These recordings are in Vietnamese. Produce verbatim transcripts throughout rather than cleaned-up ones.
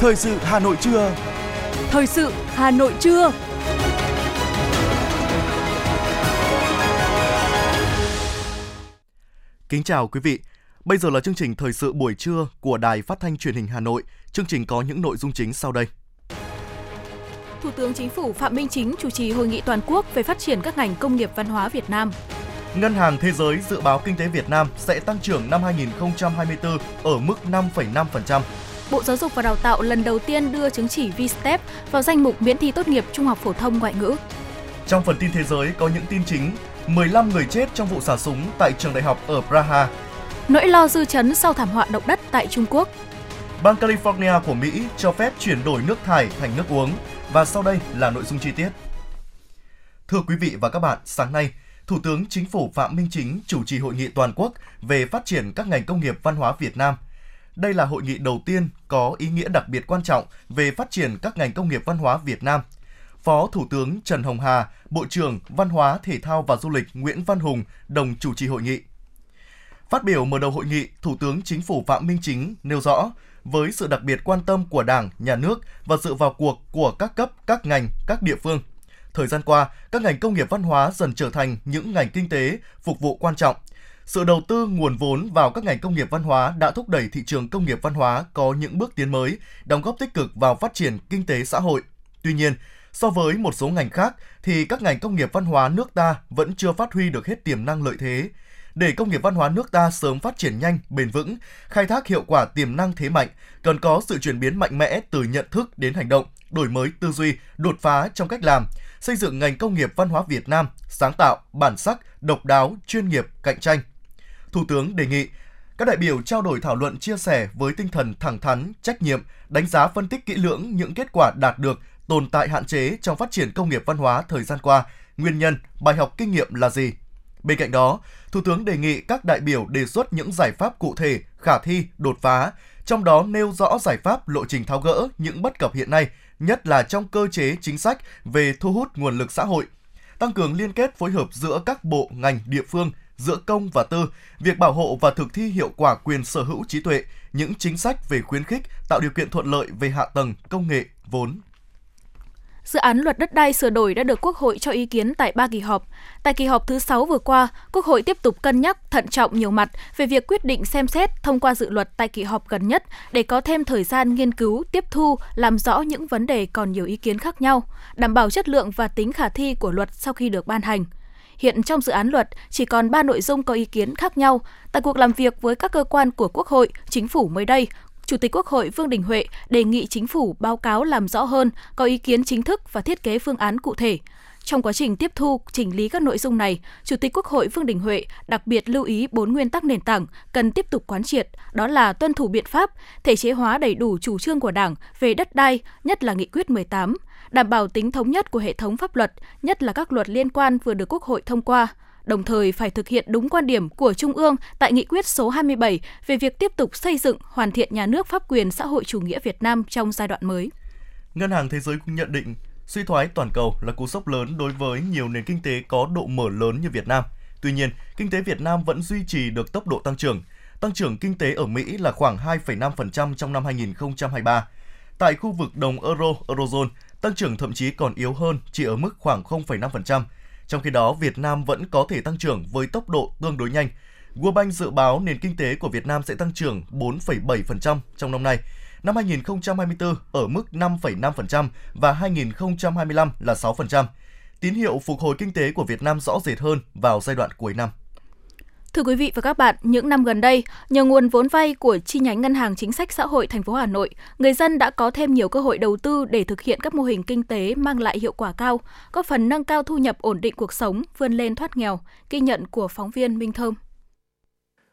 Thời sự Hà Nội trưa. Thời sự Hà Nội trưa. Kính chào quý vị. Bây giờ là chương trình Thời sự buổi trưa của Đài Phát thanh Truyền hình Hà Nội. Chương trình có những nội dung chính sau đây. Thủ tướng Chính phủ Phạm Minh Chính chủ trì hội nghị toàn quốc về phát triển các ngành công nghiệp văn hóa Việt Nam. Ngân hàng Thế giới dự báo kinh tế Việt Nam sẽ tăng trưởng năm hai nghìn không trăm hai mươi tư ở mức năm phẩy năm phần trăm. Bộ Giáo dục và Đào tạo lần đầu tiên đưa chứng chỉ vê ét tê e pê vào danh mục miễn thi tốt nghiệp trung học phổ thông ngoại ngữ. Trong phần tin thế giới có những tin chính: mười lăm người chết trong vụ xả súng tại trường đại học ở Praha. Nỗi lo dư chấn sau thảm họa động đất tại Trung Quốc. Bang California của Mỹ cho phép chuyển đổi nước thải thành nước uống. Và sau đây là nội dung chi tiết. Thưa quý vị và các bạn, sáng nay, Thủ tướng Chính phủ Phạm Minh Chính chủ trì hội nghị toàn quốc về phát triển các ngành công nghiệp văn hóa Việt Nam. Đây là hội nghị đầu tiên có ý nghĩa đặc biệt quan trọng về phát triển các ngành công nghiệp văn hóa Việt Nam. Phó Thủ tướng Trần Hồng Hà, Bộ trưởng Văn hóa, Thể thao và Du lịch Nguyễn Văn Hùng đồng chủ trì hội nghị. Phát biểu mở đầu hội nghị, Thủ tướng Chính phủ Phạm Minh Chính nêu rõ, với sự đặc biệt quan tâm của Đảng, Nhà nước và sự vào cuộc của các cấp, các ngành, các địa phương, thời gian qua, các ngành công nghiệp văn hóa dần trở thành những ngành kinh tế phục vụ quan trọng. Sự đầu tư nguồn vốn vào các ngành công nghiệp văn hóa đã thúc đẩy thị trường công nghiệp văn hóa có những bước tiến mới, đóng góp tích cực vào phát triển kinh tế xã hội. Tuy nhiên, so với một số ngành khác thì các ngành công nghiệp văn hóa nước ta vẫn chưa phát huy được hết tiềm năng lợi thế. Để công nghiệp văn hóa nước ta sớm phát triển nhanh, bền vững, khai thác hiệu quả tiềm năng thế mạnh, cần có sự chuyển biến mạnh mẽ từ nhận thức đến hành động, đổi mới tư duy, đột phá trong cách làm, xây dựng ngành công nghiệp văn hóa Việt Nam sáng tạo, bản sắc, độc đáo, chuyên nghiệp, cạnh tranh. Thủ tướng đề nghị các đại biểu trao đổi thảo luận chia sẻ với tinh thần thẳng thắn, trách nhiệm, đánh giá phân tích kỹ lưỡng những kết quả đạt được, tồn tại hạn chế trong phát triển công nghiệp văn hóa thời gian qua, nguyên nhân, bài học kinh nghiệm là gì. Bên cạnh đó, Thủ tướng đề nghị các đại biểu đề xuất những giải pháp cụ thể, khả thi, đột phá, trong đó nêu rõ giải pháp lộ trình tháo gỡ những bất cập hiện nay, nhất là trong cơ chế chính sách về thu hút nguồn lực xã hội, tăng cường liên kết phối hợp giữa các bộ, ngành, địa phương, giữa công và tư, việc bảo hộ và thực thi hiệu quả quyền sở hữu trí tuệ, những chính sách về khuyến khích, tạo điều kiện thuận lợi về hạ tầng, công nghệ, vốn. Dự án luật đất đai sửa đổi đã được Quốc hội cho ý kiến tại ba kỳ họp. Tại kỳ họp thứ sáu vừa qua, Quốc hội tiếp tục cân nhắc thận trọng nhiều mặt về việc quyết định xem xét thông qua dự luật tại kỳ họp gần nhất để có thêm thời gian nghiên cứu, tiếp thu, làm rõ những vấn đề còn nhiều ý kiến khác nhau, đảm bảo chất lượng và tính khả thi của luật sau khi được ban hành. Hiện trong dự án luật chỉ còn ba nội dung có ý kiến khác nhau. Tại cuộc làm việc với các cơ quan của Quốc hội, Chính phủ mới đây, Chủ tịch Quốc hội Vương Đình Huệ đề nghị Chính phủ báo cáo làm rõ hơn, có ý kiến chính thức và thiết kế phương án cụ thể. Trong quá trình tiếp thu, chỉnh lý các nội dung này, Chủ tịch Quốc hội Vương Đình Huệ đặc biệt lưu ý bốn nguyên tắc nền tảng cần tiếp tục quán triệt, đó là tuân thủ biện pháp, thể chế hóa đầy đủ chủ trương của Đảng về đất đai, nhất là Nghị quyết mười tám, đảm bảo tính thống nhất của hệ thống pháp luật, nhất là các luật liên quan vừa được Quốc hội thông qua. Đồng thời phải thực hiện đúng quan điểm của Trung ương tại Nghị quyết số hai mươi bảy về việc tiếp tục xây dựng, hoàn thiện nhà nước pháp quyền xã hội chủ nghĩa Việt Nam trong giai đoạn mới. Ngân hàng Thế giới cũng nhận định suy thoái toàn cầu là cú sốc lớn đối với nhiều nền kinh tế có độ mở lớn như Việt Nam. Tuy nhiên, kinh tế Việt Nam vẫn duy trì được tốc độ tăng trưởng. Tăng trưởng kinh tế ở Mỹ là khoảng hai phẩy năm phần trăm trong năm hai nghìn không trăm hai mươi ba. Tại khu vực đồng euro, eurozone, tăng trưởng thậm chí còn yếu hơn, chỉ ở mức khoảng không phẩy năm phần trăm. Trong khi đó, Việt Nam vẫn có thể tăng trưởng với tốc độ tương đối nhanh. World Bank dự báo nền kinh tế của Việt Nam sẽ tăng trưởng bốn phẩy bảy phần trăm trong năm nay, năm hai nghìn không trăm hai mươi tư ở mức năm phẩy năm phần trăm và hai nghìn không trăm hai mươi lăm là sáu phần trăm. Tín hiệu phục hồi kinh tế của Việt Nam rõ rệt hơn vào giai đoạn cuối năm. Thưa quý vị và các bạn, những năm gần đây, nhờ nguồn vốn vay của chi nhánh Ngân hàng Chính sách Xã hội thành phố Hà Nội, người dân đã có thêm nhiều cơ hội đầu tư để thực hiện các mô hình kinh tế mang lại hiệu quả cao, góp phần nâng cao thu nhập ổn định cuộc sống, vươn lên thoát nghèo. Ghi nhận của phóng viên Minh Thơm.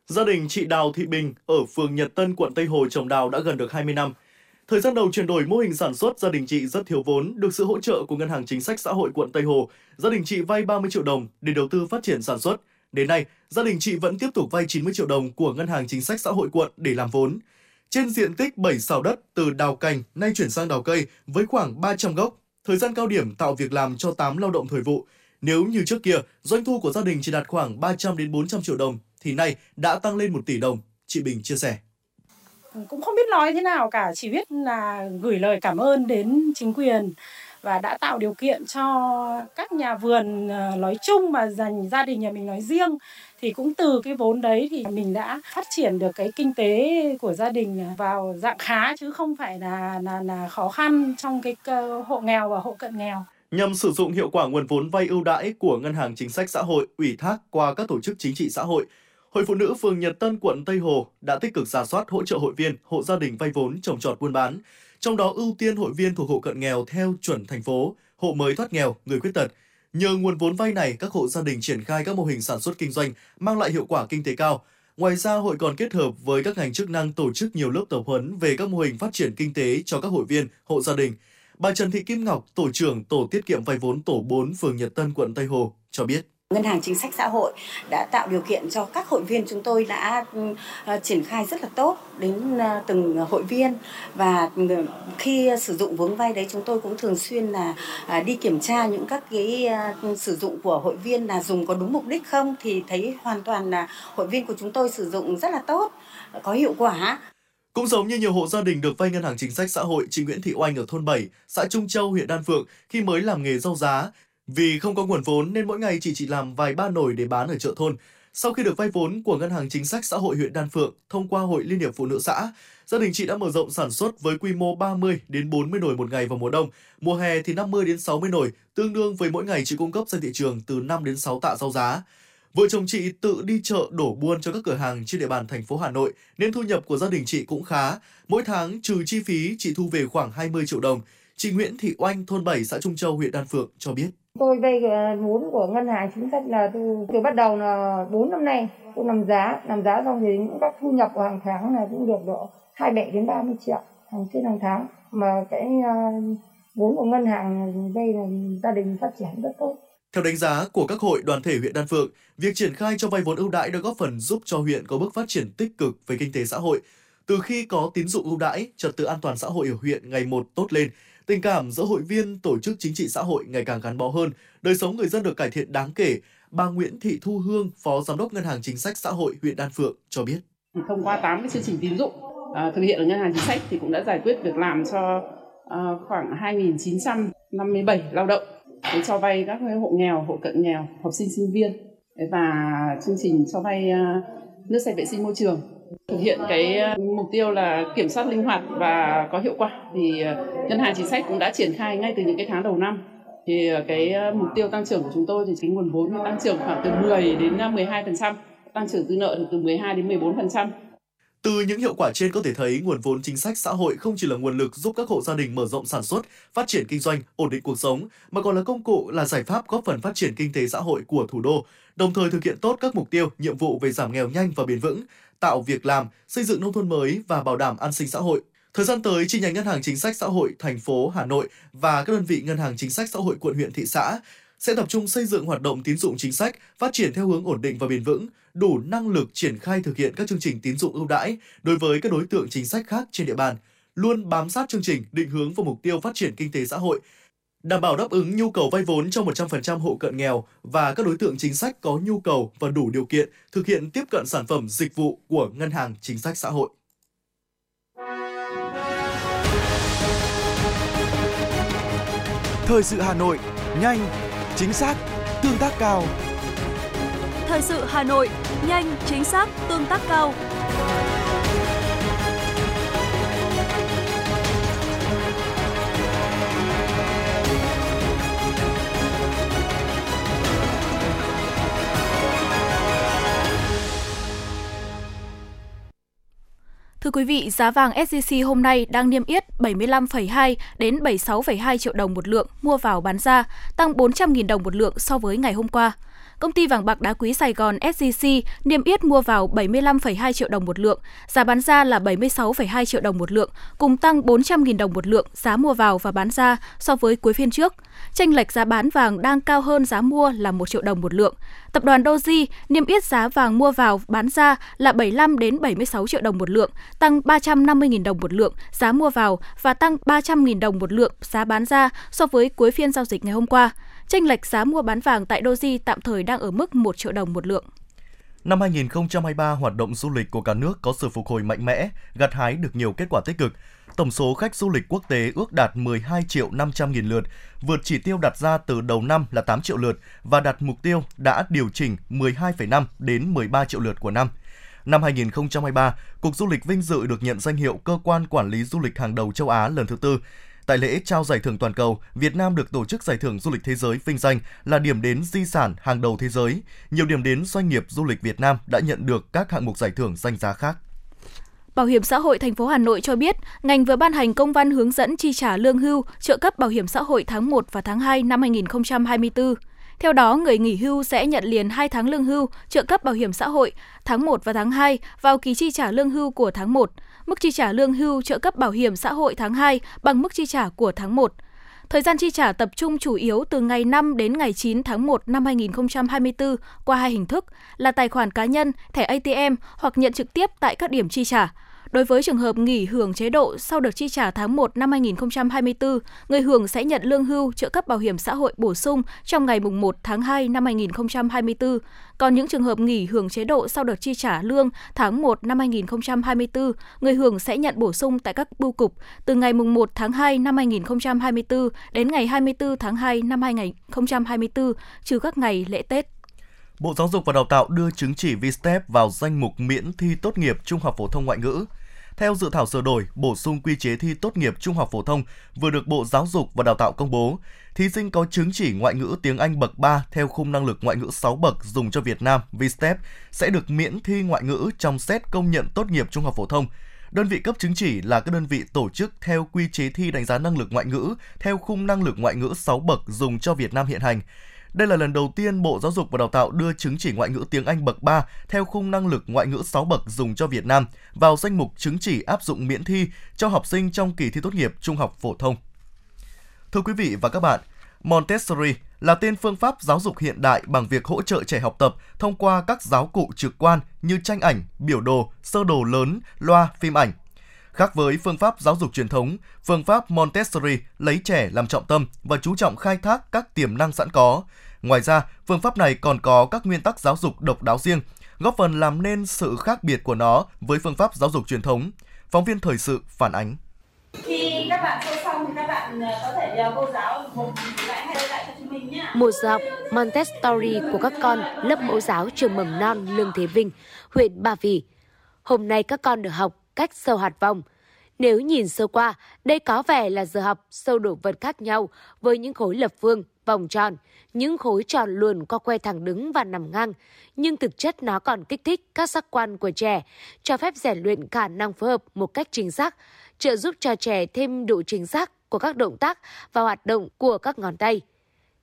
Gia đình chị Đào Thị Bình ở phường Nhật Tân, quận Tây Hồ trồng đào đã gần được hai mươi năm. Thời gian đầu chuyển đổi mô hình sản xuất, gia đình chị rất thiếu vốn, được sự hỗ trợ của Ngân hàng Chính sách Xã hội quận Tây Hồ, gia đình chị vay ba mươi triệu đồng để đầu tư phát triển sản xuất. Đến nay, gia đình chị vẫn tiếp tục vay chín mươi triệu đồng của Ngân hàng Chính sách Xã hội quận để làm vốn. Trên diện tích bảy sào đất từ đào cành nay chuyển sang đào cây với khoảng ba trăm gốc, thời gian cao điểm tạo việc làm cho tám lao động thời vụ. Nếu như trước kia, doanh thu của gia đình chỉ đạt khoảng ba trăm đến bốn trăm triệu đồng, thì nay đã tăng lên một tỷ đồng, chị Bình chia sẻ. cũng không biết nói thế nào cả, chỉ biết là gửi lời cảm ơn đến chính quyền và đã tạo điều kiện cho các nhà vườn nói chung và dành gia đình nhà mình nói riêng. Thì cũng từ cái vốn đấy thì mình đã phát triển được cái kinh tế của gia đình vào dạng khá, chứ không phải là là, là khó khăn trong cái hộ nghèo và hộ cận nghèo. Nhằm sử dụng hiệu quả nguồn vốn vay ưu đãi của Ngân hàng Chính sách Xã hội ủy thác qua các tổ chức chính trị xã hội, Hội Phụ nữ phường Nhật Tân, quận Tây Hồ đã tích cực rà soát hỗ trợ hội viên, hộ gia đình vay vốn trồng trọt buôn bán. Trong đó ưu tiên hội viên thuộc hộ cận nghèo theo chuẩn thành phố, hộ mới thoát nghèo, người khuyết tật. Nhờ nguồn vốn vay này, các hộ gia đình triển khai các mô hình sản xuất kinh doanh mang lại hiệu quả kinh tế cao. Ngoài ra, hội còn kết hợp với các ngành chức năng tổ chức nhiều lớp tập huấn về các mô hình phát triển kinh tế cho các hội viên, hộ gia đình. Bà Trần Thị Kim Ngọc, tổ trưởng tổ tiết kiệm vay vốn tổ bốn phường Nhật Tân, quận Tây Hồ cho biết. Ngân hàng Chính sách Xã hội đã tạo điều kiện cho các hội viên chúng tôi đã triển khai rất là tốt đến từng hội viên, và khi sử dụng vốn vay đấy chúng tôi cũng thường xuyên là đi kiểm tra những các cái sử dụng của hội viên là dùng có đúng mục đích không, thì thấy hoàn toàn là hội viên của chúng tôi sử dụng rất là tốt, có hiệu quả. Cũng giống như nhiều hộ gia đình được vay Ngân hàng Chính sách Xã hội, chị Nguyễn Thị Oanh ở thôn bảy, xã Trung Châu, huyện Đan Phượng khi mới làm nghề rau giá, vì không có nguồn vốn nên mỗi ngày chị chỉ làm vài ba nồi để bán ở chợ thôn. Sau khi được vay vốn của Ngân hàng Chính sách Xã hội huyện Đan Phượng thông qua Hội Liên hiệp Phụ nữ xã, gia đình chị đã mở rộng sản xuất với quy mô ba mươi đến bốn mươi nồi một ngày vào mùa đông, mùa hè thì năm mươi đến sáu mươi nồi, tương đương với mỗi ngày chị cung cấp ra thị trường từ năm đến sáu tạ rau giá. Vợ chồng chị tự đi chợ đổ buôn cho các cửa hàng trên địa bàn thành phố Hà Nội nên thu nhập của gia đình chị cũng khá. Mỗi tháng trừ chi phí chị thu về khoảng hai mươi triệu đồng. Chị Nguyễn Thị Oanh, thôn bảy, xã Trung Châu, huyện Đan Phượng cho biết. Tôi vay vốn của Ngân hàng Chính sách là từ, từ bắt đầu là bốn năm nay, tôi làm giá, làm giá xong thì những các thu nhập của hàng tháng là cũng được độ hai mươi bảy đến ba mươi triệu hàng trên hàng tháng. Mà cái vốn của ngân hàng vay là gia đình phát triển rất tốt. Theo đánh giá của các hội đoàn thể huyện Đan Phượng, việc triển khai cho vay vốn ưu đãi đã góp phần giúp cho huyện có bước phát triển tích cực về kinh tế xã hội. Từ khi có tín dụng ưu đãi, trật tự an toàn xã hội ở huyện ngày một tốt lên, tình cảm giữa hội viên, tổ chức chính trị xã hội ngày càng gắn bó hơn, đời sống người dân được cải thiện đáng kể. Bà Nguyễn Thị Thu Hương, Phó Giám đốc Ngân hàng Chính sách Xã hội huyện Đan Phượng cho biết. Thông qua tám cái chương trình tín dụng à, thực hiện ở Ngân hàng Chính sách thì cũng đã giải quyết việc làm cho à, khoảng hai nghìn chín trăm năm mươi bảy lao động, để cho vay các hộ nghèo, hộ cận nghèo, học sinh sinh viên, và chương trình cho vay nước sạch vệ sinh môi trường. Thực hiện cái mục tiêu là kiểm soát linh hoạt và có hiệu quả thì Ngân hàng Chính sách cũng đã triển khai ngay từ những cái tháng đầu năm. Thì cái mục tiêu tăng trưởng của chúng tôi thì cái nguồn vốn tăng trưởng khoảng từ mười đến mười hai phần trăm, tăng trưởng dư nợ từ mười hai đến mười bốn phần trăm. Từ những hiệu quả trên có thể thấy nguồn vốn chính sách xã hội không chỉ là nguồn lực giúp các hộ gia đình mở rộng sản xuất, phát triển kinh doanh, ổn định cuộc sống, mà còn là công cụ, là giải pháp góp phần phát triển kinh tế xã hội của thủ đô, đồng thời thực hiện tốt các mục tiêu, nhiệm vụ về giảm nghèo nhanh và bền vững, tạo việc làm, xây dựng nông thôn mới và bảo đảm an sinh xã hội. Thời gian tới, chi nhánh Ngân hàng Chính sách Xã hội thành phố Hà Nội và các đơn vị Ngân hàng Chính sách Xã hội quận, huyện, thị xã sẽ tập trung xây dựng hoạt động tín dụng chính sách, phát triển theo hướng ổn định và bền vững, đủ năng lực triển khai thực hiện các chương trình tín dụng ưu đãi đối với các đối tượng chính sách khác trên địa bàn, luôn bám sát chương trình, định hướng và mục tiêu phát triển kinh tế xã hội, đảm bảo đáp ứng nhu cầu vay vốn cho một trăm phần trăm hộ cận nghèo và các đối tượng chính sách có nhu cầu và đủ điều kiện thực hiện tiếp cận sản phẩm dịch vụ của Ngân hàng Chính sách Xã hội. Thời sự Hà Nội, nhanh, chính xác, tương tác cao. Thời sự Hà Nội, nhanh, chính xác, tương tác cao. Thưa quý vị, giá vàng ét gi xê hôm nay đang niêm yết bảy mươi lăm phẩy hai đến bảy mươi sáu phẩy hai triệu đồng một lượng mua vào bán ra, tăng bốn trăm nghìn đồng một lượng so với ngày hôm qua. Công ty vàng bạc đá quý Sài Gòn ét gi xê niêm yết mua vào bảy mươi lăm phẩy hai triệu đồng một lượng, giá bán ra là bảy mươi sáu phẩy hai triệu đồng một lượng, cùng tăng bốn trăm nghìn đồng một lượng giá mua vào và bán ra so với cuối phiên trước. Chênh lệch giá bán vàng đang cao hơn giá mua là một triệu đồng một lượng. Tập đoàn Doji niêm yết giá vàng mua vào bán ra là bảy mươi lăm đến bảy mươi sáu triệu đồng một lượng, tăng ba trăm năm mươi nghìn đồng một lượng giá mua vào và tăng ba trăm nghìn đồng một lượng giá bán ra so với cuối phiên giao dịch ngày hôm qua. Chênh lệch giá mua bán vàng tại Doji tạm thời đang ở mức một triệu đồng một lượng. Năm hai nghìn không trăm hai mươi ba, hoạt động du lịch của cả nước có sự phục hồi mạnh mẽ, gặt hái được nhiều kết quả tích cực. Tổng số khách du lịch quốc tế ước đạt mười hai triệu năm trăm nghìn lượt, vượt chỉ tiêu đặt ra từ đầu năm là tám triệu lượt và đạt mục tiêu đã điều chỉnh mười hai phẩy năm đến mười ba triệu lượt của năm. Năm hai nghìn không trăm hai mươi ba, Cục Du lịch vinh dự được nhận danh hiệu Cơ quan Quản lý Du lịch hàng đầu châu Á lần thứ tư. Tại lễ trao giải thưởng toàn cầu, Việt Nam được Tổ chức Giải thưởng Du lịch Thế giới vinh danh là điểm đến di sản hàng đầu thế giới. Nhiều điểm đến doanh nghiệp du lịch Việt Nam đã nhận được các hạng mục giải thưởng danh giá khác. Bảo hiểm xã hội thành phố Hà Nội cho biết, ngành vừa ban hành công văn hướng dẫn chi trả lương hưu, trợ cấp bảo hiểm xã hội tháng một và tháng hai năm hai nghìn không trăm hai mươi tư. Theo đó, người nghỉ hưu sẽ nhận liền hai tháng lương hưu, trợ cấp bảo hiểm xã hội tháng một và tháng hai vào kỳ chi trả lương hưu của tháng một. Mức chi trả lương hưu trợ cấp bảo hiểm xã hội tháng hai bằng mức chi trả của tháng một. Thời gian chi trả tập trung chủ yếu từ ngày năm đến ngày chín tháng một năm hai nghìn không trăm hai mươi tư qua hai hình thức là tài khoản cá nhân, thẻ a tê em hoặc nhận trực tiếp tại các điểm chi trả. Đối với trường hợp nghỉ hưởng chế độ sau đợt chi trả tháng một năm hai nghìn không trăm hai mươi tư, người hưởng sẽ nhận lương hưu trợ cấp bảo hiểm xã hội bổ sung trong ngày một tháng hai năm hai nghìn không trăm hai mươi tư. Còn những trường hợp nghỉ hưởng chế độ sau đợt chi trả lương tháng một năm hai nghìn không trăm hai mươi tư, người hưởng sẽ nhận bổ sung tại các bưu cục từ ngày một tháng hai năm hai nghìn không trăm hai mươi tư đến ngày hai mươi tư tháng hai năm hai nghìn không trăm hai mươi tư, trừ các ngày lễ Tết. Bộ Giáo dục và Đào tạo đưa chứng chỉ vê ét tê e pê vào danh mục miễn thi tốt nghiệp trung học phổ thông ngoại ngữ. Theo dự thảo sửa đổi, bổ sung quy chế thi tốt nghiệp trung học phổ thông vừa được Bộ Giáo dục và Đào tạo công bố, thí sinh có chứng chỉ ngoại ngữ tiếng Anh bậc ba theo khung năng lực ngoại ngữ sáu bậc dùng cho Việt Nam vê ét tê e pê sẽ được miễn thi ngoại ngữ trong xét công nhận tốt nghiệp trung học phổ thông. Đơn vị cấp chứng chỉ là các đơn vị tổ chức theo quy chế thi đánh giá năng lực ngoại ngữ theo khung năng lực ngoại ngữ sáu bậc dùng cho Việt Nam hiện hành. Đây là lần đầu tiên Bộ Giáo dục và Đào tạo đưa chứng chỉ ngoại ngữ tiếng Anh bậc ba theo khung năng lực ngoại ngữ sáu bậc dùng cho Việt Nam vào danh mục chứng chỉ áp dụng miễn thi cho học sinh trong kỳ thi tốt nghiệp trung học phổ thông. Thưa quý vị và các bạn, Montessori là tên phương pháp giáo dục hiện đại bằng việc hỗ trợ trẻ học tập thông qua các giáo cụ trực quan như tranh ảnh, biểu đồ, sơ đồ lớn, loa, phim ảnh. Khác với phương pháp giáo dục truyền thống, phương pháp Montessori lấy trẻ làm trọng tâm và chú trọng khai thác các tiềm năng sẵn có. Ngoài ra, phương pháp này còn có các nguyên tắc giáo dục độc đáo riêng, góp phần làm nên sự khác biệt của nó với phương pháp giáo dục truyền thống. Phóng viên Thời sự phản ánh. Khi các bạn chơi xong thì các bạn có thể nhờ cô giáo một lại hay lại cho chúng mình nhé. Một dọc Montessori của các con lớp mẫu giáo trường mầm non Lương Thế Vinh, huyện Ba Vì. Hôm nay các con được học cách sâu hạt vòng. Nếu nhìn sơ qua, đây có vẻ là giờ học sâu đồ vật khác nhau với những khối lập phương, vòng tròn, những khối tròn luồn co que thẳng đứng và nằm ngang. Nhưng thực chất nó còn kích thích các giác quan của trẻ, cho phép rèn luyện khả năng phối hợp một cách chính xác, trợ giúp cho trẻ thêm độ chính xác của các động tác và hoạt động của các ngón tay.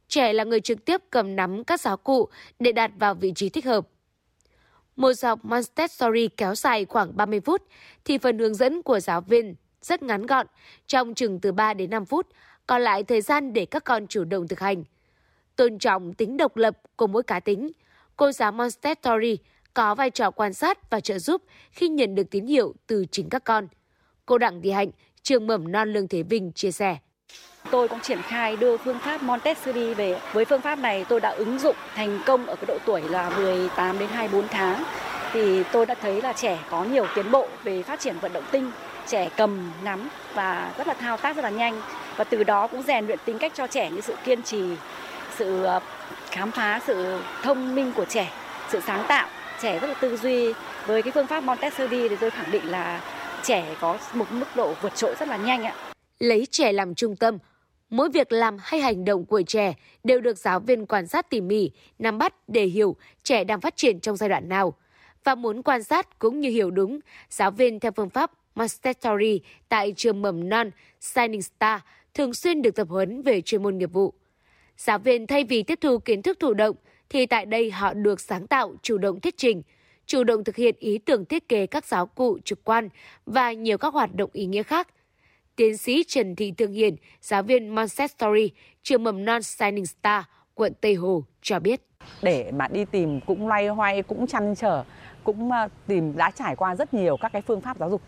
Trẻ là người trực tiếp cầm nắm các giáo cụ để đặt vào vị trí thích hợp. Một dọc Montessori kéo dài khoảng ba mươi phút, thì phần hướng dẫn của giáo viên rất ngắn gọn, trong chừng từ ba đến năm phút, còn lại thời gian để các con chủ động thực hành. Tôn trọng tính độc lập của mỗi cá tính, cô giáo Montessori có vai trò quan sát và trợ giúp khi nhận được tín hiệu từ chính các con. Cô Đặng Thị Hạnh, trường mầm non Lương Thế Vinh chia sẻ. Tôi cũng triển khai đưa phương pháp Montessori về. Với phương pháp này tôi đã ứng dụng thành công ở cái độ tuổi là mười tám đến hai mươi tư tháng. Thì tôi đã thấy là trẻ có nhiều tiến bộ về phát triển vận động tinh, trẻ cầm, nắm và rất là thao tác rất là nhanh. Và từ đó cũng rèn luyện tính cách cho trẻ như sự kiên trì, sự khám phá, sự thông minh của trẻ, sự sáng tạo. Trẻ rất là tư duy. Với cái phương pháp Montessori thì tôi khẳng định là trẻ có một mức độ vượt trội rất là nhanh ạ. Lấy trẻ làm trung tâm, mỗi việc làm hay hành động của trẻ đều được giáo viên quan sát tỉ mỉ, nắm bắt để hiểu trẻ đang phát triển trong giai đoạn nào. Và muốn quan sát cũng như hiểu đúng, giáo viên theo phương pháp Montessori tại trường mầm non Shining Star thường xuyên được tập huấn về chuyên môn nghiệp vụ. Giáo viên thay vì tiếp thu kiến thức thụ động, thì tại đây họ được sáng tạo, chủ động thuyết trình, chủ động thực hiện ý tưởng thiết kế các giáo cụ trực quan và nhiều các hoạt động ý nghĩa khác. Tiến sĩ Trần Thị Thương Hiền, giáo viên Montessori, trường mầm non Shining Star, quận Tây Hồ cho biết. Để mà đi tìm cũng loay hoay, cũng chăn trở, cũng tìm đã trải qua rất nhiều các cái phương pháp giáo dục,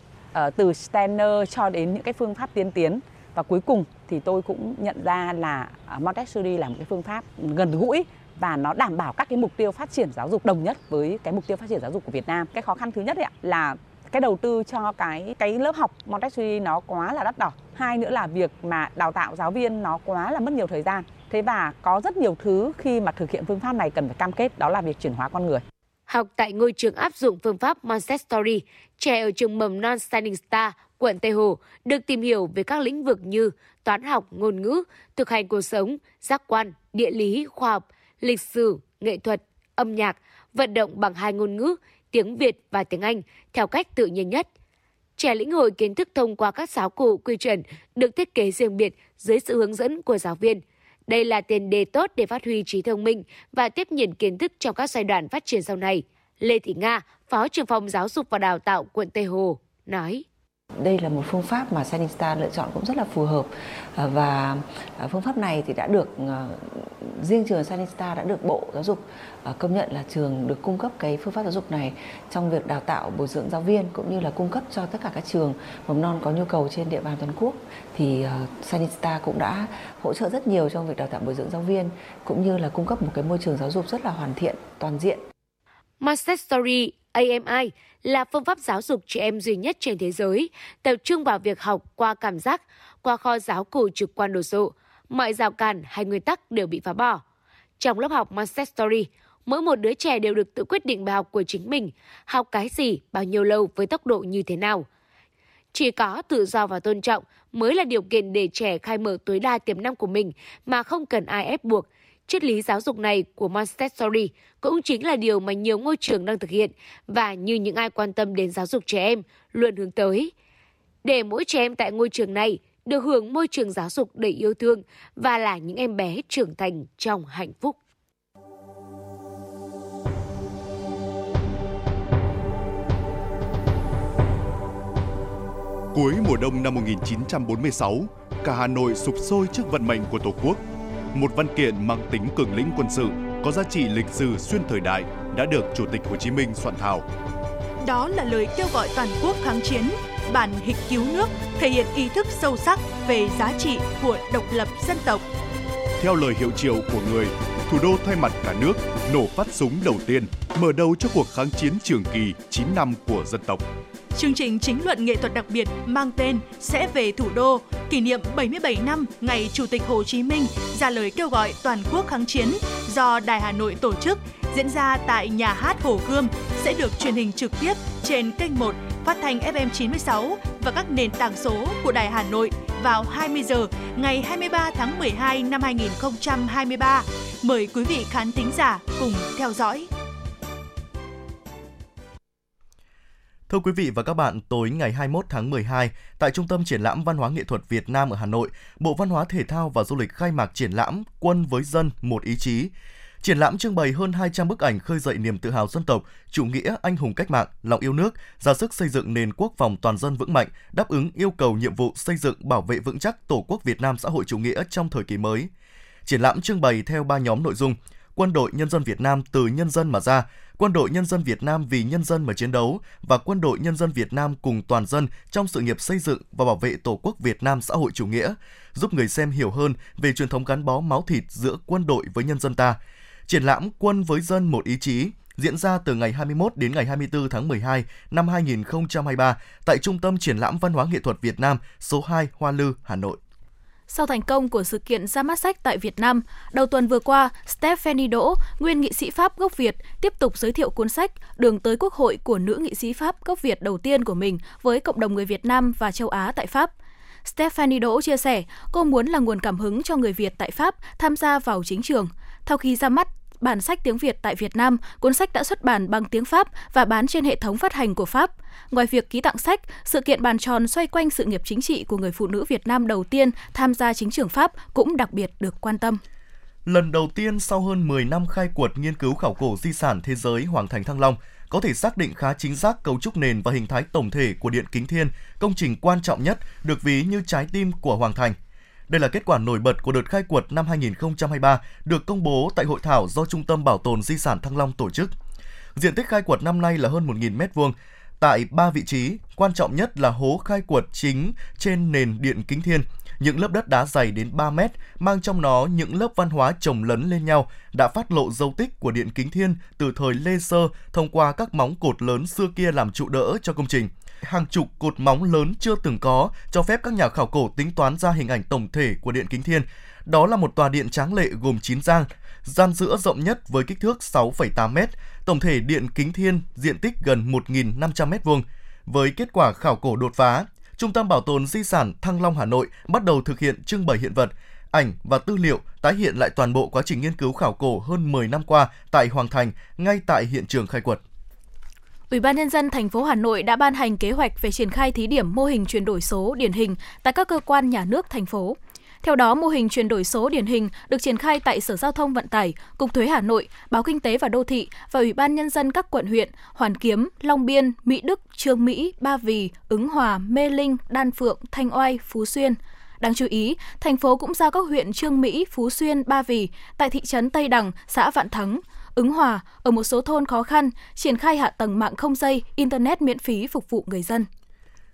từ Steiner cho đến những cái phương pháp tiên tiến. Và cuối cùng thì tôi cũng nhận ra là Montessori là một cái phương pháp gần gũi và nó đảm bảo các cái mục tiêu phát triển giáo dục đồng nhất với cái mục tiêu phát triển giáo dục của Việt Nam. Cái khó khăn thứ nhất ấy ạ, là cái đầu tư cho cái cái lớp học Montessori nó quá là đắt đỏ. Hai nữa là việc mà đào tạo giáo viên nó quá là mất nhiều thời gian. Thế và có rất nhiều thứ khi mà thực hiện phương pháp này cần phải cam kết, đó là việc chuyển hóa con người. Học tại ngôi trường áp dụng phương pháp Montessori, trẻ ở trường mầm non Shining Star, quận Tây Hồ được tìm hiểu về các lĩnh vực như toán học, ngôn ngữ, thực hành cuộc sống, giác quan, địa lý, khoa học, lịch sử, nghệ thuật, âm nhạc, vận động bằng hai ngôn ngữ, tiếng Việt và tiếng Anh theo cách tự nhiên nhất. Trẻ lĩnh hội kiến thức thông qua các giáo cụ quy chuẩn được thiết kế riêng biệt dưới sự hướng dẫn của giáo viên. Đây là tiền đề tốt để phát huy trí thông minh và tiếp nhận kiến thức trong các giai đoạn phát triển sau này. Lê Thị Nga, Phó trưởng phòng Giáo dục và Đào tạo quận Tây Hồ, nói. Đây là một phương pháp mà Shining Star lựa chọn cũng rất là phù hợp, và phương pháp này thì đã được riêng trường Shining Star đã được Bộ Giáo dục công nhận là trường được cung cấp cái phương pháp giáo dục này trong việc đào tạo bồi dưỡng giáo viên cũng như là cung cấp cho tất cả các trường mầm non có nhu cầu trên địa bàn toàn quốc. Thì Shining Star cũng đã hỗ trợ rất nhiều trong việc đào tạo bồi dưỡng giáo viên cũng như là cung cấp một cái môi trường giáo dục rất là hoàn thiện, toàn diện. Montessori A M I là phương pháp giáo dục trẻ em duy nhất trên thế giới tập trung vào việc học qua cảm giác, qua kho giáo cụ trực quan đồ sộ. Mọi rào cản hay nguyên tắc đều bị phá bỏ. Trong lớp học Montessori, mỗi một đứa trẻ đều được tự quyết định bài học của chính mình, học cái gì, bao nhiêu lâu với tốc độ như thế nào. Chỉ có tự do và tôn trọng mới là điều kiện để trẻ khai mở tối đa tiềm năng của mình mà không cần ai ép buộc. Triết lý giáo dục này của Montessori cũng chính là điều mà nhiều ngôi trường đang thực hiện và như những ai quan tâm đến giáo dục trẻ em luôn hướng tới. Để mỗi trẻ em tại ngôi trường này được hưởng môi trường giáo dục đầy yêu thương và là những em bé trưởng thành trong hạnh phúc. Cuối mùa đông năm một nghìn chín trăm bốn mươi sáu, cả Hà Nội sục sôi trước vận mệnh của Tổ quốc. Một văn kiện mang tính cường lĩnh quân sự có giá trị lịch sử xuyên thời đại đã được Chủ tịch Hồ Chí Minh soạn thảo. Đó là lời kêu gọi toàn quốc kháng chiến, bản hịch cứu nước, thể hiện ý thức sâu sắc về giá trị của độc lập dân tộc. Theo lời hiệu triệu của người, thủ đô thay mặt cả nước nổ phát súng đầu tiên, mở đầu cho cuộc kháng chiến trường kỳ chín năm của dân tộc. Chương trình chính luận nghệ thuật đặc biệt mang tên Sẽ về thủ đô, kỷ niệm bảy mươi bảy năm ngày Chủ tịch Hồ Chí Minh ra lời kêu gọi toàn quốc kháng chiến do Đài Hà Nội tổ chức, diễn ra tại nhà hát Hồ Gươm, sẽ được truyền hình trực tiếp trên kênh một, phát thanh F M chín mươi sáu và các nền tảng số của Đài Hà Nội vào hai mươi giờ ngày hai mươi ba tháng mười hai năm hai nghìn không trăm hai mươi ba. Mời quý vị khán thính giả cùng theo dõi. Thưa quý vị và các bạn, tối ngày hai mươi mốt tháng mười hai, tại Trung tâm Triển lãm Văn hóa Nghệ thuật Việt Nam ở Hà Nội, Bộ Văn hóa Thể thao và Du lịch khai mạc triển lãm Quân với Dân, Một Ý Chí. Triển lãm trưng bày hơn hai trăm bức ảnh khơi dậy niềm tự hào dân tộc, chủ nghĩa, anh hùng cách mạng, lòng yêu nước, ra sức xây dựng nền quốc phòng toàn dân vững mạnh, đáp ứng yêu cầu nhiệm vụ xây dựng bảo vệ vững chắc Tổ quốc Việt Nam xã hội chủ nghĩa trong thời kỳ mới. Triển lãm trưng bày theo ba nhóm nội dung: Quân đội Nhân dân Việt Nam từ nhân dân mà ra, Quân đội Nhân dân Việt Nam vì nhân dân mà chiến đấu và Quân đội Nhân dân Việt Nam cùng toàn dân trong sự nghiệp xây dựng và bảo vệ Tổ quốc Việt Nam xã hội chủ nghĩa, giúp người xem hiểu hơn về truyền thống gắn bó máu thịt giữa quân đội với nhân dân ta. Triển lãm Quân với Dân, Một Ý Chí diễn ra từ ngày hai mươi mốt đến ngày hai mươi tư tháng mười hai năm hai nghìn không trăm hai mươi ba tại Trung tâm Triển lãm Văn hóa Nghệ thuật Việt Nam, số hai Hoa Lư, Hà Nội. Sau thành công của sự kiện ra mắt sách tại Việt Nam, đầu tuần vừa qua, Stephanie Đỗ, nguyên nghị sĩ Pháp gốc Việt, tiếp tục giới thiệu cuốn sách Đường tới Quốc hội của nữ nghị sĩ Pháp gốc Việt đầu tiên của mình với cộng đồng người Việt Nam và châu Á tại Pháp. Stephanie Đỗ chia sẻ, cô muốn là nguồn cảm hứng cho người Việt tại Pháp tham gia vào chính trường. Sau khi ra mắt bản sách tiếng Việt tại Việt Nam, cuốn sách đã xuất bản bằng tiếng Pháp và bán trên hệ thống phát hành của Pháp. Ngoài việc ký tặng sách, sự kiện bàn tròn xoay quanh sự nghiệp chính trị của người phụ nữ Việt Nam đầu tiên tham gia chính trường Pháp cũng đặc biệt được quan tâm. Lần đầu tiên sau hơn mười năm khai quật nghiên cứu khảo cổ di sản thế giới Hoàng Thành Thăng Long, có thể xác định khá chính xác cấu trúc nền và hình thái tổng thể của Điện Kính Thiên, công trình quan trọng nhất được ví như trái tim của Hoàng Thành. Đây là kết quả nổi bật của đợt khai quật năm hai nghìn không trăm hai mươi ba được công bố tại hội thảo do Trung tâm Bảo tồn Di sản Thăng Long tổ chức. Diện tích khai quật năm nay là hơn một nghìn mét vuông. Tại ba vị trí, quan trọng nhất là hố khai quật chính trên nền Điện Kính Thiên, Những lớp đất đá dày đến ba mét, mang trong nó những lớp văn hóa chồng lấn lên nhau, đã phát lộ dấu tích của Điện Kính Thiên từ thời Lê Sơ thông qua các móng cột lớn xưa kia làm trụ đỡ cho công trình. Hàng chục cột móng lớn chưa từng có cho phép các nhà khảo cổ tính toán ra hình ảnh tổng thể của Điện Kính Thiên. Đó là một tòa điện tráng lệ gồm chín gian, gian giữa rộng nhất với kích thước sáu phẩy tám mét, tổng thể Điện Kính Thiên diện tích gần một nghìn năm trăm mét vuông. Với kết quả khảo cổ đột phá, Trung tâm Bảo tồn Di sản Thăng Long Hà Nội bắt đầu thực hiện trưng bày hiện vật, ảnh và tư liệu tái hiện lại toàn bộ quá trình nghiên cứu khảo cổ hơn mười năm qua tại Hoàng Thành, ngay tại hiện trường khai quật. Ủy ban Nhân dân thành phố Hà Nội đã ban hành kế hoạch về triển khai thí điểm mô hình chuyển đổi số điển hình tại các cơ quan nhà nước thành phố. Theo đó, mô hình chuyển đổi số điển hình được triển khai tại Sở Giao thông Vận tải, Cục Thuế Hà Nội, Báo Kinh tế và Đô thị và Ủy ban Nhân dân các quận huyện Hoàn Kiếm, Long Biên, Mỹ Đức, Chương Mỹ, Ba Vì, Ứng Hòa, Mê Linh, Đan Phượng, Thanh Oai, Phú Xuyên. Đáng chú ý, thành phố cũng giao các huyện Chương Mỹ, Phú Xuyên, Ba Vì tại thị trấn Tây Đằng, xã Vạn Thắng, Ứng Hòa ở một số thôn khó khăn triển khai hạ tầng mạng không dây, internet miễn phí phục vụ người dân.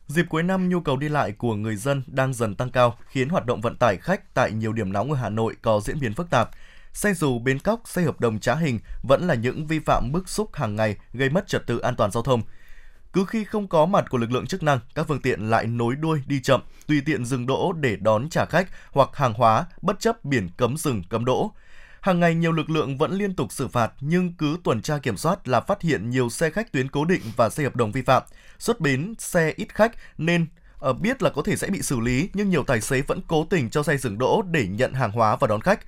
Dịp cuối năm, nhu cầu đi lại của người dân đang dần tăng cao, khiến hoạt động vận tải khách tại nhiều điểm nóng ở Hà Nội có diễn biến phức tạp. Xe dù, bến cóc, xe hợp đồng trá hình vẫn là những vi phạm bức xúc hàng ngày gây mất trật tự an toàn giao thông. Cứ khi không có mặt của lực lượng chức năng, các phương tiện lại nối đuôi đi chậm, tùy tiện dừng đỗ để đón trả khách hoặc hàng hóa bất chấp biển cấm dừng, cấm đỗ. Hàng ngày, nhiều lực lượng vẫn liên tục xử phạt, nhưng cứ tuần tra kiểm soát là phát hiện nhiều xe khách tuyến cố định và xe hợp đồng vi phạm. Xuất bến xe ít khách nên uh, biết là có thể sẽ bị xử lý, nhưng nhiều tài xế vẫn cố tình cho xe dừng đỗ để nhận hàng hóa và đón khách.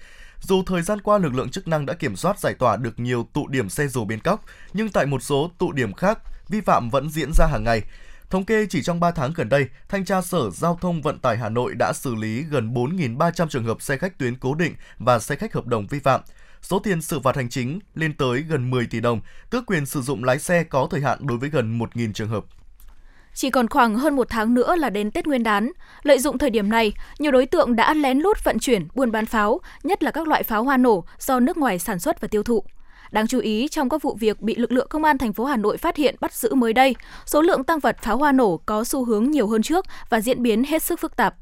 Dù thời gian qua lực lượng chức năng đã kiểm soát giải tỏa được nhiều tụ điểm xe dù bến cóc, nhưng tại một số tụ điểm khác, vi phạm vẫn diễn ra hàng ngày. Thống kê chỉ trong ba tháng gần đây, Thanh tra Sở Giao thông Vận tải Hà Nội đã xử lý gần bốn nghìn ba trăm trường hợp xe khách tuyến cố định và xe khách hợp đồng vi phạm. Số tiền xử phạt hành chính lên tới gần mười tỷ đồng, tước quyền sử dụng lái xe có thời hạn đối với gần một nghìn trường hợp. Chỉ còn khoảng hơn một tháng nữa là đến Tết Nguyên đán. Lợi dụng thời điểm này, nhiều đối tượng đã lén lút vận chuyển, buôn bán pháo, nhất là các loại pháo hoa nổ do nước ngoài sản xuất và tiêu thụ. Đáng chú ý, trong các vụ việc bị lực lượng công an thành phố Hà Nội phát hiện bắt giữ mới đây, số lượng tang vật pháo hoa nổ có xu hướng nhiều hơn trước và diễn biến hết sức phức tạp.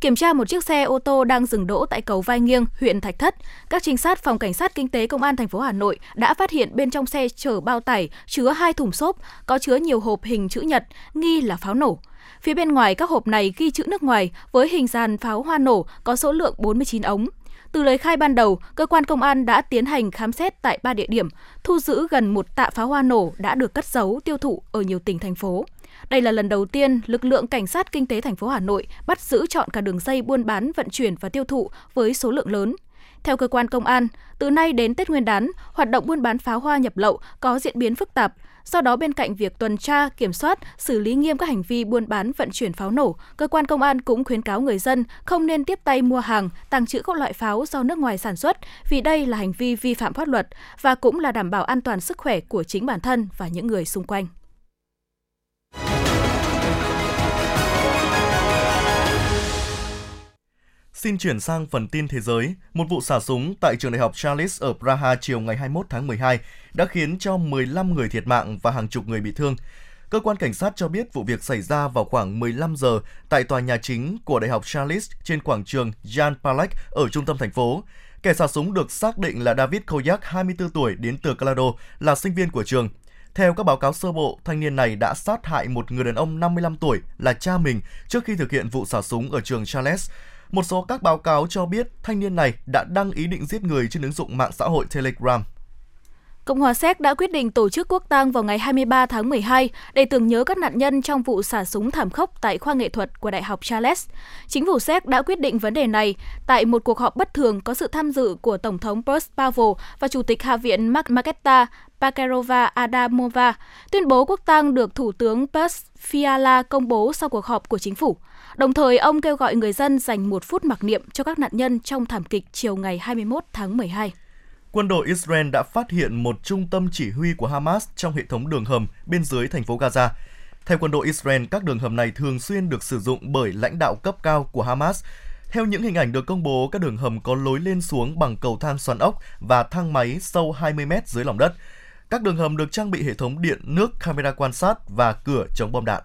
Kiểm tra một chiếc xe ô tô đang dừng đỗ tại cầu Vai Nghiêng, huyện Thạch Thất, các trinh sát phòng cảnh sát kinh tế công an thành phố Hà Nội đã phát hiện bên trong xe chở bao tải chứa hai thùng xốp có chứa nhiều hộp hình chữ nhật nghi là pháo nổ. Phía bên ngoài các hộp này ghi chữ nước ngoài với hình dàn pháo hoa nổ có số lượng bốn mươi chín ống. Từ lời khai ban đầu, cơ quan công an đã tiến hành khám xét tại ba địa điểm, thu giữ gần một tạ pháo hoa nổ đã được cất giấu tiêu thụ ở nhiều tỉnh thành phố. Đây là lần đầu tiên lực lượng cảnh sát kinh tế thành phố Hà Nội bắt giữ trọn cả đường dây buôn bán, vận chuyển và tiêu thụ với số lượng lớn. Theo cơ quan công an, từ nay đến Tết Nguyên đán, hoạt động buôn bán pháo hoa nhập lậu có diễn biến phức tạp. Do đó, bên cạnh việc tuần tra, kiểm soát, xử lý nghiêm các hành vi buôn bán, vận chuyển pháo nổ, cơ quan công an cũng khuyến cáo người dân không nên tiếp tay mua hàng, tàng trữ các loại pháo do nước ngoài sản xuất, vì đây là hành vi vi phạm pháp luật và cũng là đảm bảo an toàn sức khỏe của chính bản thân và những người xung quanh. Xin chuyển sang phần tin thế giới. Một vụ xả súng tại trường đại học Charles ở Praha chiều ngày hai mươi mốt tháng mười hai đã khiến cho mười lăm người thiệt mạng và hàng chục người bị thương. Cơ quan cảnh sát cho biết vụ việc xảy ra vào khoảng mười lăm giờ tại tòa nhà chính của đại học Charles trên quảng trường Jan Palach ở trung tâm thành phố. Kẻ xả súng được xác định là David Koyak, hai mươi tư tuổi, đến từ Colorado, là sinh viên của trường. Theo các báo cáo sơ bộ, thanh niên này đã sát hại một người đàn ông năm mươi lăm tuổi là cha mình trước khi thực hiện vụ xả súng ở trường Charles. Một số các báo cáo cho biết thanh niên này đã đăng ý định giết người trên ứng dụng mạng xã hội Telegram. Cộng hòa Séc đã quyết định tổ chức quốc tang vào ngày hai mươi ba tháng mười hai để tưởng nhớ các nạn nhân trong vụ xả súng thảm khốc tại khoa nghệ thuật của Đại học Charles. Chính phủ Séc đã quyết định vấn đề này tại một cuộc họp bất thường có sự tham dự của Tổng thống Petr Pavel và Chủ tịch Hạ viện Markéta Pekarová Adamová. Tuyên bố quốc tang được Thủ tướng Petr Fiala công bố sau cuộc họp của chính phủ. Đồng thời, ông kêu gọi người dân dành một phút mặc niệm cho các nạn nhân trong thảm kịch chiều ngày hai mươi mốt tháng mười hai. Quân đội Israel đã phát hiện một trung tâm chỉ huy của Hamas trong hệ thống đường hầm bên dưới thành phố Gaza. Theo quân đội Israel, các đường hầm này thường xuyên được sử dụng bởi lãnh đạo cấp cao của Hamas. Theo những hình ảnh được công bố, các đường hầm có lối lên xuống bằng cầu thang xoắn ốc và thang máy sâu hai mươi mét dưới lòng đất. Các đường hầm được trang bị hệ thống điện, nước, camera quan sát và cửa chống bom đạn.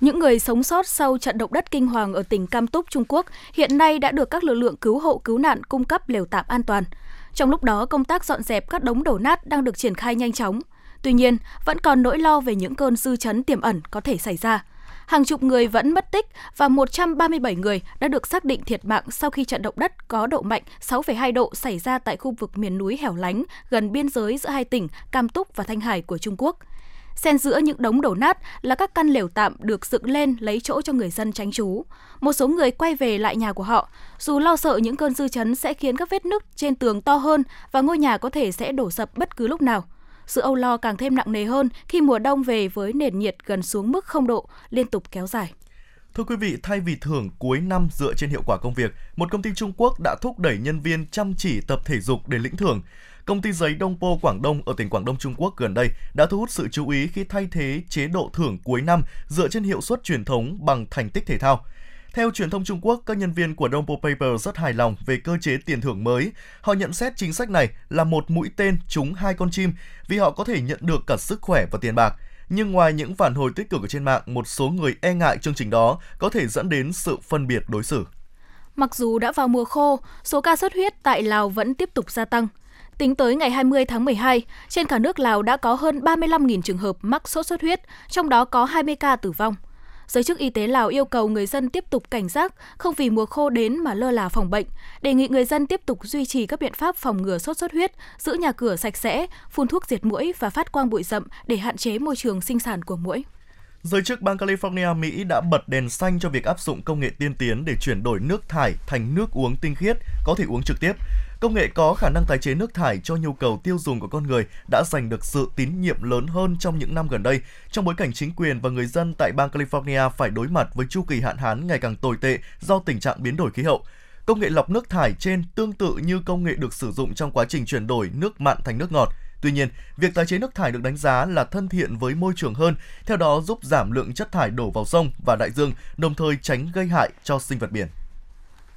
Những người sống sót sau trận động đất kinh hoàng ở tỉnh Cam Túc, Trung Quốc hiện nay đã được các lực lượng cứu hộ cứu nạn cung cấp lều tạm an toàn. Trong lúc đó, công tác dọn dẹp các đống đổ nát đang được triển khai nhanh chóng. Tuy nhiên, vẫn còn nỗi lo về những cơn dư chấn tiềm ẩn có thể xảy ra. Hàng chục người vẫn mất tích và một trăm ba mươi bảy người đã được xác định thiệt mạng sau khi trận động đất có độ mạnh sáu phẩy hai độ xảy ra tại khu vực miền núi hẻo lánh gần biên giới giữa hai tỉnh Cam Túc và Thanh Hải của Trung Quốc. Xen giữa những đống đổ nát là các căn lều tạm được dựng lên lấy chỗ cho người dân tránh trú. Một số người quay về lại nhà của họ, dù lo sợ những cơn dư chấn sẽ khiến các vết nứt trên tường to hơn và ngôi nhà có thể sẽ đổ sập bất cứ lúc nào. Sự âu lo càng thêm nặng nề hơn khi mùa đông về với nền nhiệt gần xuống mức không độ, liên tục kéo dài. Thưa quý vị, thay vì thưởng cuối năm dựa trên hiệu quả công việc, một công ty Trung Quốc đã thúc đẩy nhân viên chăm chỉ tập thể dục để lĩnh thưởng. Công ty giấy Dongpo Quảng Đông ở tỉnh Quảng Đông, Trung Quốc gần đây đã thu hút sự chú ý khi thay thế chế độ thưởng cuối năm dựa trên hiệu suất truyền thống bằng thành tích thể thao. Theo truyền thông Trung Quốc, các nhân viên của Dongpo Paper rất hài lòng về cơ chế tiền thưởng mới. Họ nhận xét chính sách này là một mũi tên trúng hai con chim vì họ có thể nhận được cả sức khỏe và tiền bạc. Nhưng ngoài những phản hồi tích cực ở trên mạng, một số người e ngại chương trình đó có thể dẫn đến sự phân biệt đối xử. Mặc dù đã vào mùa khô, số ca xuất huyết tại Lào vẫn tiếp tục gia tăng. Tính tới ngày hai mươi tháng mười hai, trên cả nước Lào đã có hơn ba mươi lăm nghìn trường hợp mắc sốt xuất huyết, trong đó có hai mươi ca tử vong. Giới chức y tế Lào yêu cầu người dân tiếp tục cảnh giác, không vì mùa khô đến mà lơ là phòng bệnh, đề nghị người dân tiếp tục duy trì các biện pháp phòng ngừa sốt xuất huyết, giữ nhà cửa sạch sẽ, phun thuốc diệt muỗi và phát quang bụi rậm để hạn chế môi trường sinh sản của muỗi. Giới chức bang California, Mỹ đã bật đèn xanh cho việc áp dụng công nghệ tiên tiến để chuyển đổi nước thải thành nước uống tinh khiết, có thể uống trực tiếp. Công nghệ có khả năng tái chế nước thải cho nhu cầu tiêu dùng của con người đã giành được sự tín nhiệm lớn hơn trong những năm gần đây, trong bối cảnh chính quyền và người dân tại bang California phải đối mặt với chu kỳ hạn hán ngày càng tồi tệ do tình trạng biến đổi khí hậu. Công nghệ lọc nước thải trên tương tự như công nghệ được sử dụng trong quá trình chuyển đổi nước mặn thành nước ngọt. Tuy nhiên, việc tái chế nước thải được đánh giá là thân thiện với môi trường hơn, theo đó giúp giảm lượng chất thải đổ vào sông và đại dương, đồng thời tránh gây hại cho sinh vật biển.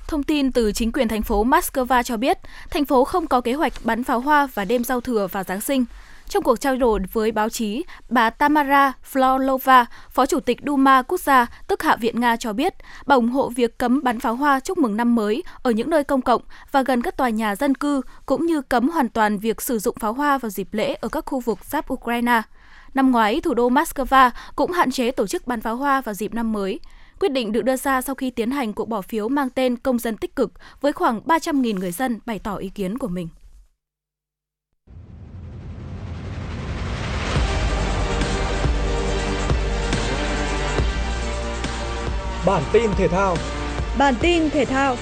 Thông tin từ chính quyền thành phố Moscow cho biết, thành phố không có kế hoạch bắn pháo hoa và đêm giao thừa và Giáng sinh. Trong cuộc trao đổi với báo chí, bà Tamara Florova, Phó Chủ tịch Duma Quốc gia, tức Hạ viện Nga cho biết, bà ủng hộ việc cấm bắn pháo hoa chúc mừng năm mới ở những nơi công cộng và gần các tòa nhà dân cư, cũng như cấm hoàn toàn việc sử dụng pháo hoa vào dịp lễ ở các khu vực giáp Ukraine. Năm ngoái, thủ đô Moscow cũng hạn chế tổ chức bắn pháo hoa vào dịp năm mới. Quyết định được đưa ra sau khi tiến hành cuộc bỏ phiếu mang tên Công dân tích cực với khoảng ba trăm nghìn người dân bày tỏ ý kiến của mình. Bản tin thể thao. Bản tin thể thao.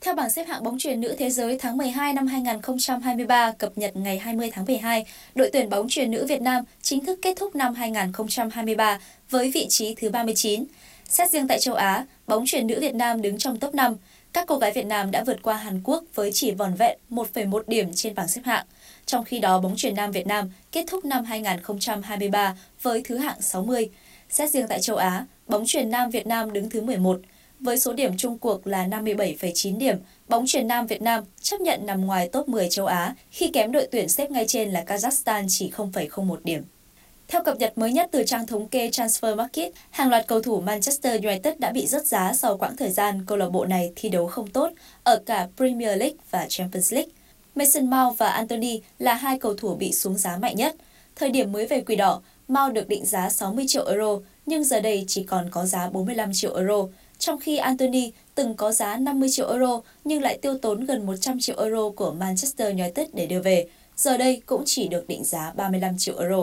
Theo bảng xếp hạng bóng chuyền nữ thế giới tháng mười hai năm hai không hai ba cập nhật ngày hai mươi tháng mười hai, đội tuyển bóng chuyền nữ Việt Nam chính thức kết thúc năm hai không hai ba với vị trí thứ ba mươi chín. Xét riêng tại châu Á, bóng chuyền nữ Việt Nam đứng trong top năm. Các cô gái Việt Nam đã vượt qua Hàn Quốc với chỉ vỏn vẹn một phẩy một điểm trên bảng xếp hạng. Trong khi đó, bóng chuyền nam Việt Nam kết thúc năm hai không hai ba với thứ hạng sáu mươi. Xét riêng tại châu Á, bóng chuyền nam Việt Nam đứng thứ mười một. Với số điểm chung cuộc là năm mươi bảy phẩy chín điểm, bóng chuyền nam Việt Nam chấp nhận nằm ngoài top mười châu Á khi kém đội tuyển xếp ngay trên là Kazakhstan chỉ không phẩy không một điểm. Theo cập nhật mới nhất từ trang thống kê Transfer Market, hàng loạt cầu thủ Manchester United đã bị rớt giá sau quãng thời gian câu lạc bộ này thi đấu không tốt ở cả Premier League và Champions League. Mason Mount và Anthony là hai cầu thủ bị xuống giá mạnh nhất. Thời điểm mới về Quỷ Đỏ, Mount được định giá sáu mươi triệu euro, nhưng giờ đây chỉ còn có giá bốn mươi lăm triệu euro. Trong khi Anthony từng có giá năm mươi triệu euro nhưng lại tiêu tốn gần một trăm triệu euro của Manchester United để đưa về, giờ đây cũng chỉ được định giá ba mươi lăm triệu euro.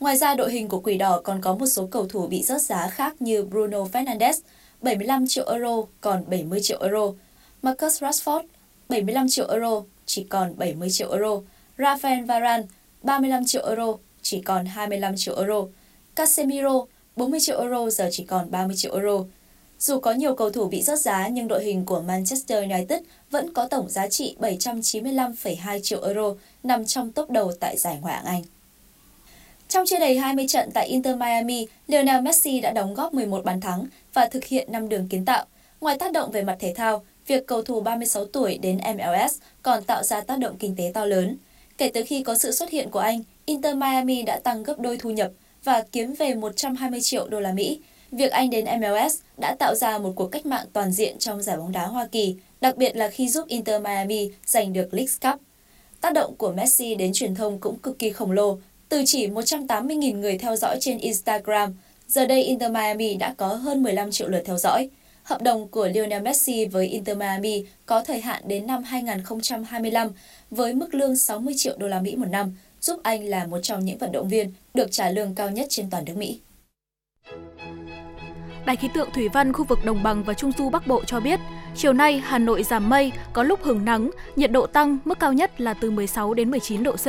Ngoài ra, đội hình của Quỷ Đỏ còn có một số cầu thủ bị rớt giá khác như Bruno Fernandes, bảy mươi lăm triệu euro còn bảy mươi triệu euro, Marcus Rashford, bảy mươi lăm triệu euro chỉ còn bảy mươi triệu euro, Rafael Varane, ba mươi lăm triệu euro chỉ còn hai mươi lăm triệu euro, Casemiro, bốn mươi triệu euro giờ chỉ còn ba mươi triệu euro. Dù có nhiều cầu thủ bị rớt giá nhưng đội hình của Manchester United vẫn có tổng giá trị bảy trăm chín mươi lăm phẩy hai triệu euro, nằm trong top đầu tại giải Ngoại hạng Anh. Trong chưa đầy hai mươi trận tại Inter Miami, Lionel Messi đã đóng góp mười một bàn thắng và thực hiện năm đường kiến tạo. Ngoài tác động về mặt thể thao, việc cầu thủ ba mươi sáu tuổi đến em lờ ét còn tạo ra tác động kinh tế to lớn. Kể từ khi có sự xuất hiện của anh, Inter Miami đã tăng gấp đôi thu nhập và kiếm về một trăm hai mươi triệu đô la Mỹ. Việc anh đến em lờ ét đã tạo ra một cuộc cách mạng toàn diện trong giải bóng đá Hoa Kỳ, đặc biệt là khi giúp Inter Miami giành được League Cup. Tác động của Messi đến truyền thông cũng cực kỳ khổng lồ, từ chỉ một trăm tám mươi nghìn người theo dõi trên Instagram, giờ đây Inter Miami đã có hơn mười lăm triệu lượt theo dõi. Hợp đồng của Lionel Messi với Inter Miami có thời hạn đến năm hai nghìn không trăm hai mươi lăm với mức lương sáu mươi triệu đô la Mỹ một năm, giúp anh là một trong những vận động viên được trả lương cao nhất trên toàn nước Mỹ. Đài khí tượng thủy văn khu vực Đồng bằng và Trung du Bắc Bộ cho biết, chiều nay Hà Nội giảm mây, có lúc hứng nắng, nhiệt độ tăng, mức cao nhất là từ mười sáu đến mười chín độ C.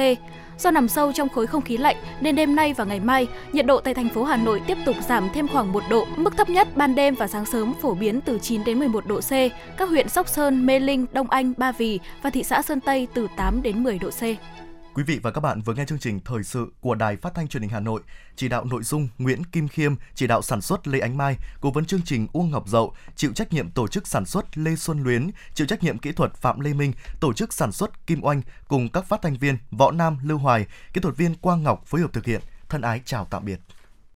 Do nằm sâu trong khối không khí lạnh nên đêm nay và ngày mai, nhiệt độ tại thành phố Hà Nội tiếp tục giảm thêm khoảng một độ, mức thấp nhất ban đêm và sáng sớm phổ biến từ chín đến mười một độ C. Các huyện Sóc Sơn, Mê Linh, Đông Anh, Ba Vì và thị xã Sơn Tây từ tám đến mười độ C. Quý vị và các bạn vừa nghe chương trình thời sự của Đài Phát thanh Truyền hình Hà Nội, chỉ đạo nội dung Nguyễn Kim Khiêm, chỉ đạo sản xuất Lê Ánh Mai, cố vấn chương trình Uông Ngọc Dậu, chịu trách nhiệm tổ chức sản xuất Lê Xuân Luyến, chịu trách nhiệm kỹ thuật Phạm Lê Minh, tổ chức sản xuất Kim Oanh cùng các phát thanh viên Võ Nam, Lưu Hoài, kỹ thuật viên Quang Ngọc phối hợp thực hiện. Thân ái chào tạm biệt.